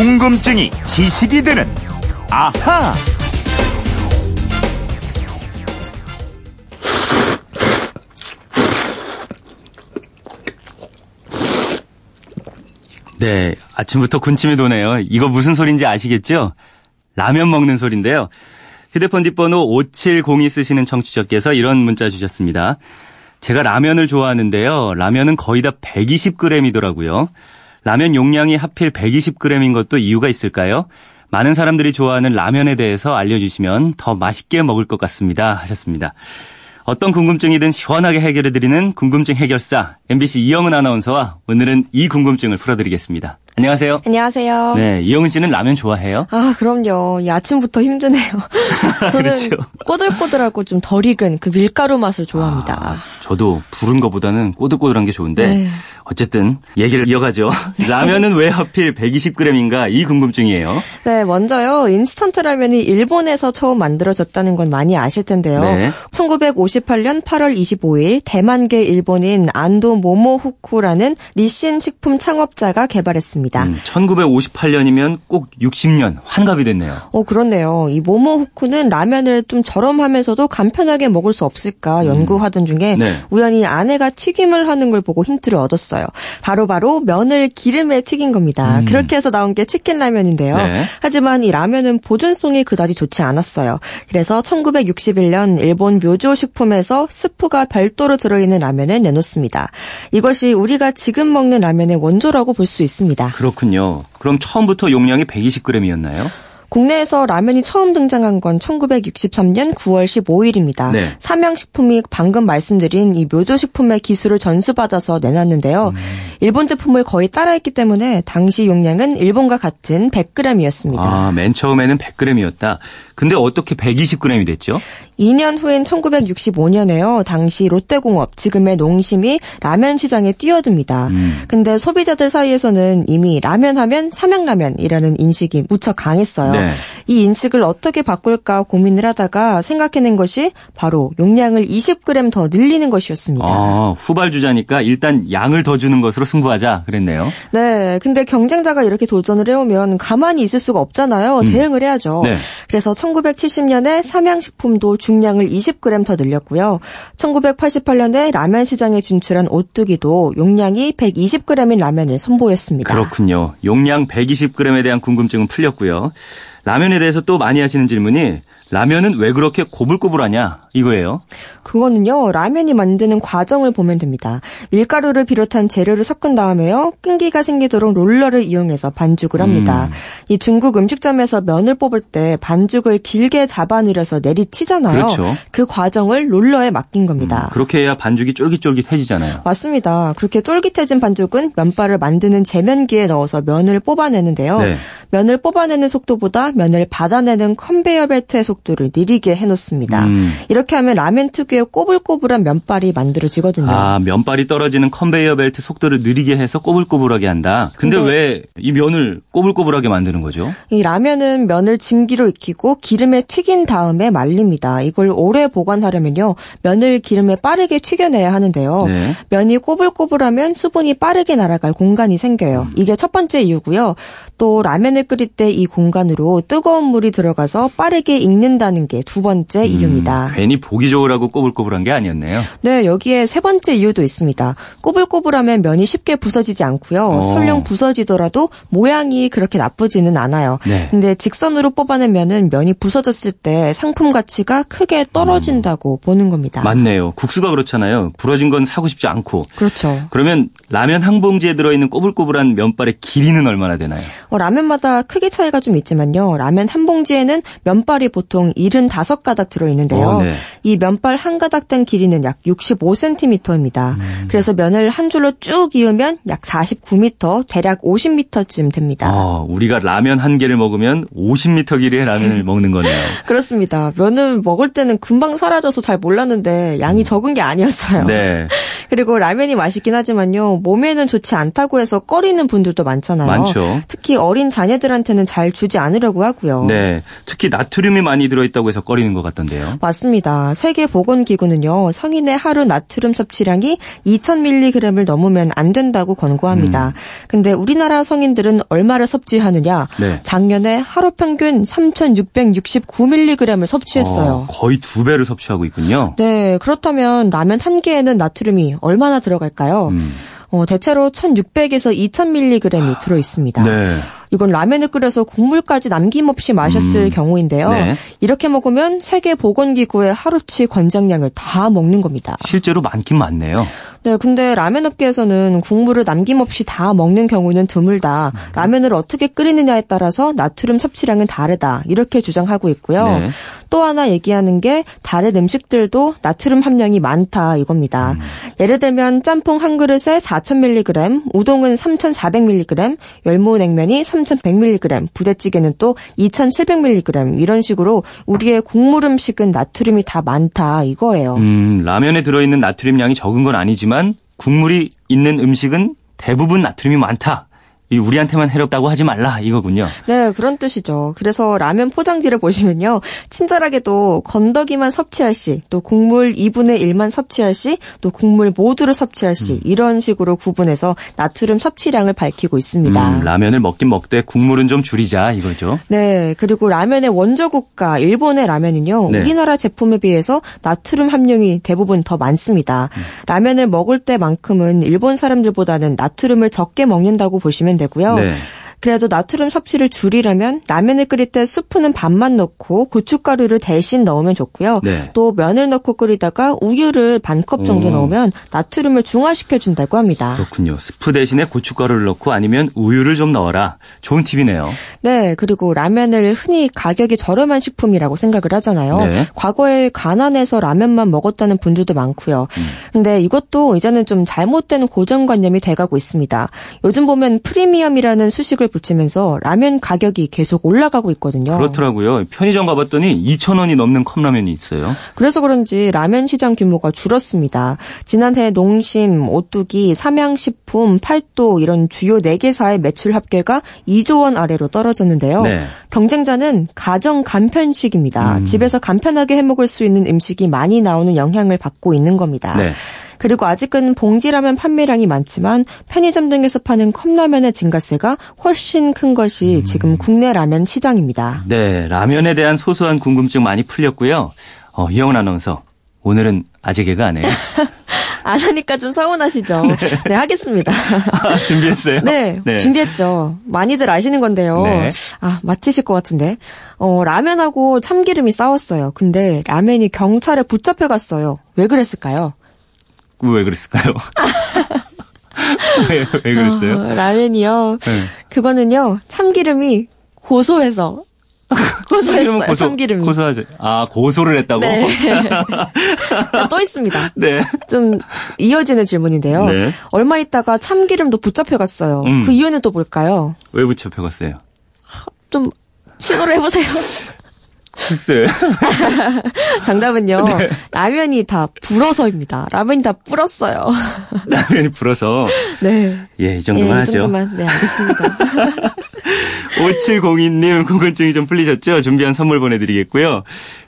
궁금증이 지식이 되는 아하. 네, 아침부터 군침이 도네요. 이거 무슨 소린지 아시겠죠? 라면 먹는 소린데요. 휴대폰 뒷번호 5702 쓰시는 청취자께서 이런 문자 주셨습니다. 제가 라면을 좋아하는데요. 라면은 거의 다 120g이더라고요. 라면 용량이 하필 120g인 것도 이유가 있을까요? 많은 사람들이 좋아하는 라면에 대해서 알려주시면 더 맛있게 먹을 것 같습니다. 하셨습니다. 어떤 궁금증이든 시원하게 해결해드리는 궁금증 해결사 MBC 이영은 아나운서와 오늘은 이 궁금증을 풀어드리겠습니다. 안녕하세요. 안녕하세요. 네, 이영은 씨는 라면 좋아해요? 아, 그럼요. 이 아침부터 힘드네요. 저는 그렇죠. 꼬들꼬들하고 좀 덜 익은 그 밀가루 맛을 좋아합니다. 아, 저도 부른 거보다는 꼬들꼬들한 게 좋은데 네. 어쨌든 얘기를 이어가죠. 라면은 왜 하필 120g인가 이 궁금증이에요. 네, 먼저요. 인스턴트 라면이 일본에서 처음 만들어졌다는 건 많이 아실 텐데요. 네. 1958년 8월 25일 대만계 일본인 안도 모모후쿠라는 닛신 식품 창업자가 개발했습니다. 1958년이면 꼭 60년 환갑이 됐네요. 그렇네요. 이 모모후쿠는 라면을 좀 저렴하면서도 간편하게 먹을 수 없을까 연구하던 중에 네. 우연히 아내가 튀김을 하는 걸 보고 힌트를 얻었어요. 바로바로 면을 기름에 튀긴 겁니다. 그렇게 해서 나온 게 치킨 라면인데요. 네. 하지만 이 라면은 보존성이 그다지 좋지 않았어요. 그래서 1961년 일본 묘조 식품에서 스프가 별도로 들어있는 라면을 내놓습니다. 이것이 우리가 지금 먹는 라면의 원조라고 볼 수 있습니다. 그렇군요. 그럼 처음부터 용량이 120g이었나요? 국내에서 라면이 처음 등장한 건 1963년 9월 15일입니다. 네. 삼양식품이 방금 말씀드린 이 묘조식품의 기술을 전수받아서 내놨는데요. 일본 제품을 거의 따라했기 때문에 당시 용량은 일본과 같은 100g이었습니다. 아, 맨 처음에는 100g이었다. 근데 어떻게 120g이 됐죠? 2년 후인 1965년에요. 당시 롯데공업, 지금의 농심이 라면 시장에 뛰어듭니다. 근데 소비자들 사이에서는 이미 라면 하면 삼양라면이라는 인식이 무척 강했어요. 네. 이 인식을 어떻게 바꿀까 고민을 하다가 생각해낸 것이 바로 용량을 20g 더 늘리는 것이었습니다. 아, 후발주자니까 일단 양을 더 주는 것으로 승부하자 그랬네요. 네. 근데 경쟁자가 이렇게 도전을 해오면 가만히 있을 수가 없잖아요. 대응을 해야죠. 네. 그래서 1970년에 삼양식품도 중량을 20g 더 늘렸고요. 1988년에 라면 시장에 진출한 오뚜기도 용량이 120g인 라면을 선보였습니다. 그렇군요. 용량 120g에 대한 궁금증은 풀렸고요. 라면에 대해서 또 많이 하시는 질문이 라면은 왜 그렇게 고불고불하냐 이거예요. 그거는요. 라면이 만드는 과정을 보면 됩니다. 밀가루를 비롯한 재료를 섞은 다음에요. 끈기가 생기도록 롤러를 이용해서 반죽을 합니다. 이 중국 음식점에서 면을 뽑을 때 반죽을 길게 잡아늘여서 내리치잖아요. 그렇죠. 그 과정을 롤러에 맡긴 겁니다. 그렇게 해야 반죽이 쫄깃쫄깃해지잖아요. 맞습니다. 그렇게 쫄깃해진 반죽은 면발을 만드는 제면기에 넣어서 면을 뽑아내는데요. 네. 면을 뽑아내는 속도보다 면을 받아내는 컨베이어 벨트의 속도를 느리게 해놓습니다. 이렇게 하면 라면 특유의 꼬불꼬불한 면발이 만들어지거든요. 아, 면발이 떨어지는 컨베이어 벨트 속도를 느리게 해서 꼬불꼬불하게 한다. 근데 왜 이 면을 꼬불꼬불하게 만드는 거죠? 이 라면은 면을 증기로 익히고 기름에 튀긴 다음에 말립니다. 이걸 오래 보관하려면요. 면을 기름에 빠르게 튀겨내야 하는데요. 네. 면이 꼬불꼬불하면 수분이 빠르게 날아갈 공간이 생겨요. 이게 첫 번째 이유고요. 또 라면을 끓일 때 이 공간으로 뜨거운 물이 들어가서 빠르게 익는다는 게 두 번째 이유입니다. 괜히 보기 좋으라고 꼬불꼬불한 게 아니었네요. 네, 여기에 세 번째 이유도 있습니다. 꼬불꼬불하면 면이 쉽게 부서지지 않고요. 설령 부서지더라도 모양이 그렇게 나쁘지는 않아요. 네. 근데 직선으로 뽑아낸 면은 면이 부서졌을 때 상품 가치가 크게 떨어진다고 보는 겁니다. 맞네요. 국수가 그렇잖아요. 부러진 건 사고 싶지 않고. 그렇죠. 그러면 라면 한 봉지에 들어있는 꼬불꼬불한 면발의 길이는 얼마나 되나요? 라면마다 크기 차이가 좀 있지만요. 라면 한 봉지에는 면발이 보통 75가닥 들어있는데요. 네. 이 면발 한 가닥 된 길이는 약 65cm입니다. 그래서 면을 한 줄로 쭉 이으면 약 49m, 대략 50m쯤 됩니다. 우리가 라면 한 개를 먹으면 50m 길이의 라면을 먹는 거네요. 그렇습니다. 면은 먹을 때는 금방 사라져서 잘 몰랐는데 양이 적은 게 아니었어요. 네. 그리고 라면이 맛있긴 하지만요. 몸에는 좋지 않다고 해서 꺼리는 분들도 많잖아요. 많죠. 특히 어린 자녀들한테는 잘 주지 않으려고 하고요. 네. 특히 나트륨이 많이 들어있다고 해서 꺼리는 것 같던데요. 맞습니다. 세계보건기구는요. 성인의 하루 나트륨 섭취량이 2000mg을 넘으면 안 된다고 권고합니다. 근데 우리나라 성인들은 얼마를 섭취하느냐? 네. 작년에 하루 평균 3669mg을 섭취했어요. 거의 두 배를 섭취하고 있군요. 네. 그렇다면 라면 한 개에는 나트륨이 얼마나 들어갈까요? 대체로 1600에서 2000mg이 들어있습니다. 네. 이건 라면을 끓여서 국물까지 남김없이 마셨을 경우인데요. 네. 이렇게 먹으면 세계보건기구의 하루치 권장량을 다 먹는 겁니다. 실제로 많긴 많네요. 네, 근데 라면 업계에서는 국물을 남김없이 다 먹는 경우는 드물다. 라면을 어떻게 끓이느냐에 따라서 나트륨 섭취량은 다르다. 이렇게 주장하고 있고요. 네. 또 하나 얘기하는 게 다른 음식들도 나트륨 함량이 많다 이겁니다. 예를 들면 짬뽕 한 그릇에 4000mg, 우동은 3400mg, 열무냉면이 3100mg, 부대찌개는 또 2700mg 이런 식으로 우리의 국물 음식은 나트륨이 다 많다 이거예요. 라면에 들어있는 나트륨량이 적은 건 아니지만 국물이 있는 음식은 대부분 나트륨이 많다. 우리한테만 해롭다고 하지 말라 이거군요. 네, 그런 뜻이죠. 그래서 라면 포장지를 보시면요. 친절하게도 건더기만 섭취할 시, 또 국물 2분의 1만 섭취할 시, 또 국물 모두를 섭취할 시 이런 식으로 구분해서 나트륨 섭취량을 밝히고 있습니다. 라면을 먹긴 먹되 국물은 좀 줄이자 이거죠. 네, 그리고 라면의 원조 국가 일본의 라면은요. 네. 우리나라 제품에 비해서 나트륨 함량이 대부분 더 많습니다. 라면을 먹을 때만큼은 일본 사람들보다는 나트륨을 적게 먹는다고 보시면 되고요. 네. 그래도 나트륨 섭취를 줄이려면 라면을 끓일 때 수프는 반만 넣고 고춧가루를 대신 넣으면 좋고요. 네. 또 면을 넣고 끓이다가 우유를 반컵 정도 넣으면 나트륨을 중화시켜준다고 합니다. 그렇군요. 스프 대신에 고춧가루를 넣고 아니면 우유를 좀 넣어라. 좋은 팁이네요. 네. 그리고 라면을 흔히 가격이 저렴한 식품이라고 생각을 하잖아요. 네. 과거에 가난해서 라면만 먹었다는 분들도 많고요. 근데 이것도 이제는 좀 잘못된 고정관념이 돼가고 있습니다. 요즘 보면 프리미엄이라는 수식을 붙이면서 라면 가격이 계속 올라가고 있거든요. 그렇더라고요. 편의점 가봤더니 2,000원이 넘는 컵라면이 있어요. 그래서 그런지 라면 시장 규모가 줄었습니다. 지난해 농심, 오뚜기, 삼양식품, 팔도 이런 주요 4개사의 매출 합계가 2조 원 아래로 떨어졌는데요. 네. 경쟁자는 가정 간편식입니다. 집에서 간편하게 해먹을 수 있는 음식이 많이 나오는 영향을 받고 있는 겁니다. 네. 그리고 아직은 봉지라면 판매량이 많지만 편의점 등에서 파는 컵라면의 증가세가 훨씬 큰 것이 지금 국내 라면 시장입니다. 네, 라면에 대한 소소한 궁금증 많이 풀렸고요. 이영훈 아나운서, 오늘은 아재 개그 안 해요? 안 하니까 좀 서운하시죠? 네, 네 하겠습니다. 아, 준비했어요? 네, 네, 준비했죠. 많이들 아시는 건데요. 네. 아, 맞히실 것 같은데. 라면하고 참기름이 싸웠어요. 근데 라면이 경찰에 붙잡혀갔어요. 왜 그랬을까요? 왜 그랬을까요? 왜 그랬어요? 라면이요? 네. 그거는요, 참기름이 고소해서. 고소했어요. 참기름이. 고소하죠. 아, 고소를 했다고? 네. 또 있습니다. 네. 좀 이어지는 질문인데요. 네. 얼마 있다가 참기름도 붙잡혀갔어요. 그 이유는 또 뭘까요? 왜 붙잡혀갔어요? 좀 신호를 해보세요. 글쎄. 정답은요. 네. 라면이 다 불어서입니다. 라면이 다 불었어요. 라면이 불어서. 네. 예, 이 정도만 하죠. 예, 이 정도만. 네, 알겠습니다. 5702님 궁금증이 좀 풀리셨죠? 준비한 선물 보내드리겠고요.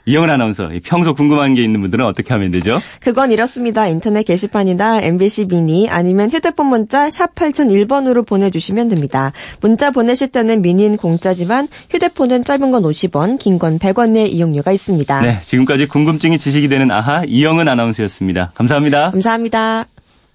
이영은 아나운서, 평소 궁금한 게 있는 분들은 어떻게 하면 되죠? 그건 이렇습니다. 인터넷 게시판이나 MBC 미니 아니면 휴대폰 문자 샵 8001번으로 보내주시면 됩니다. 문자 보내실 때는 미니는 공짜지만 휴대폰은 짧은 건 50원, 긴 건 100원의 이용료가 있습니다. 네, 지금까지 궁금증이 지식이 되는 아하 이영은 아나운서였습니다. 감사합니다. 감사합니다.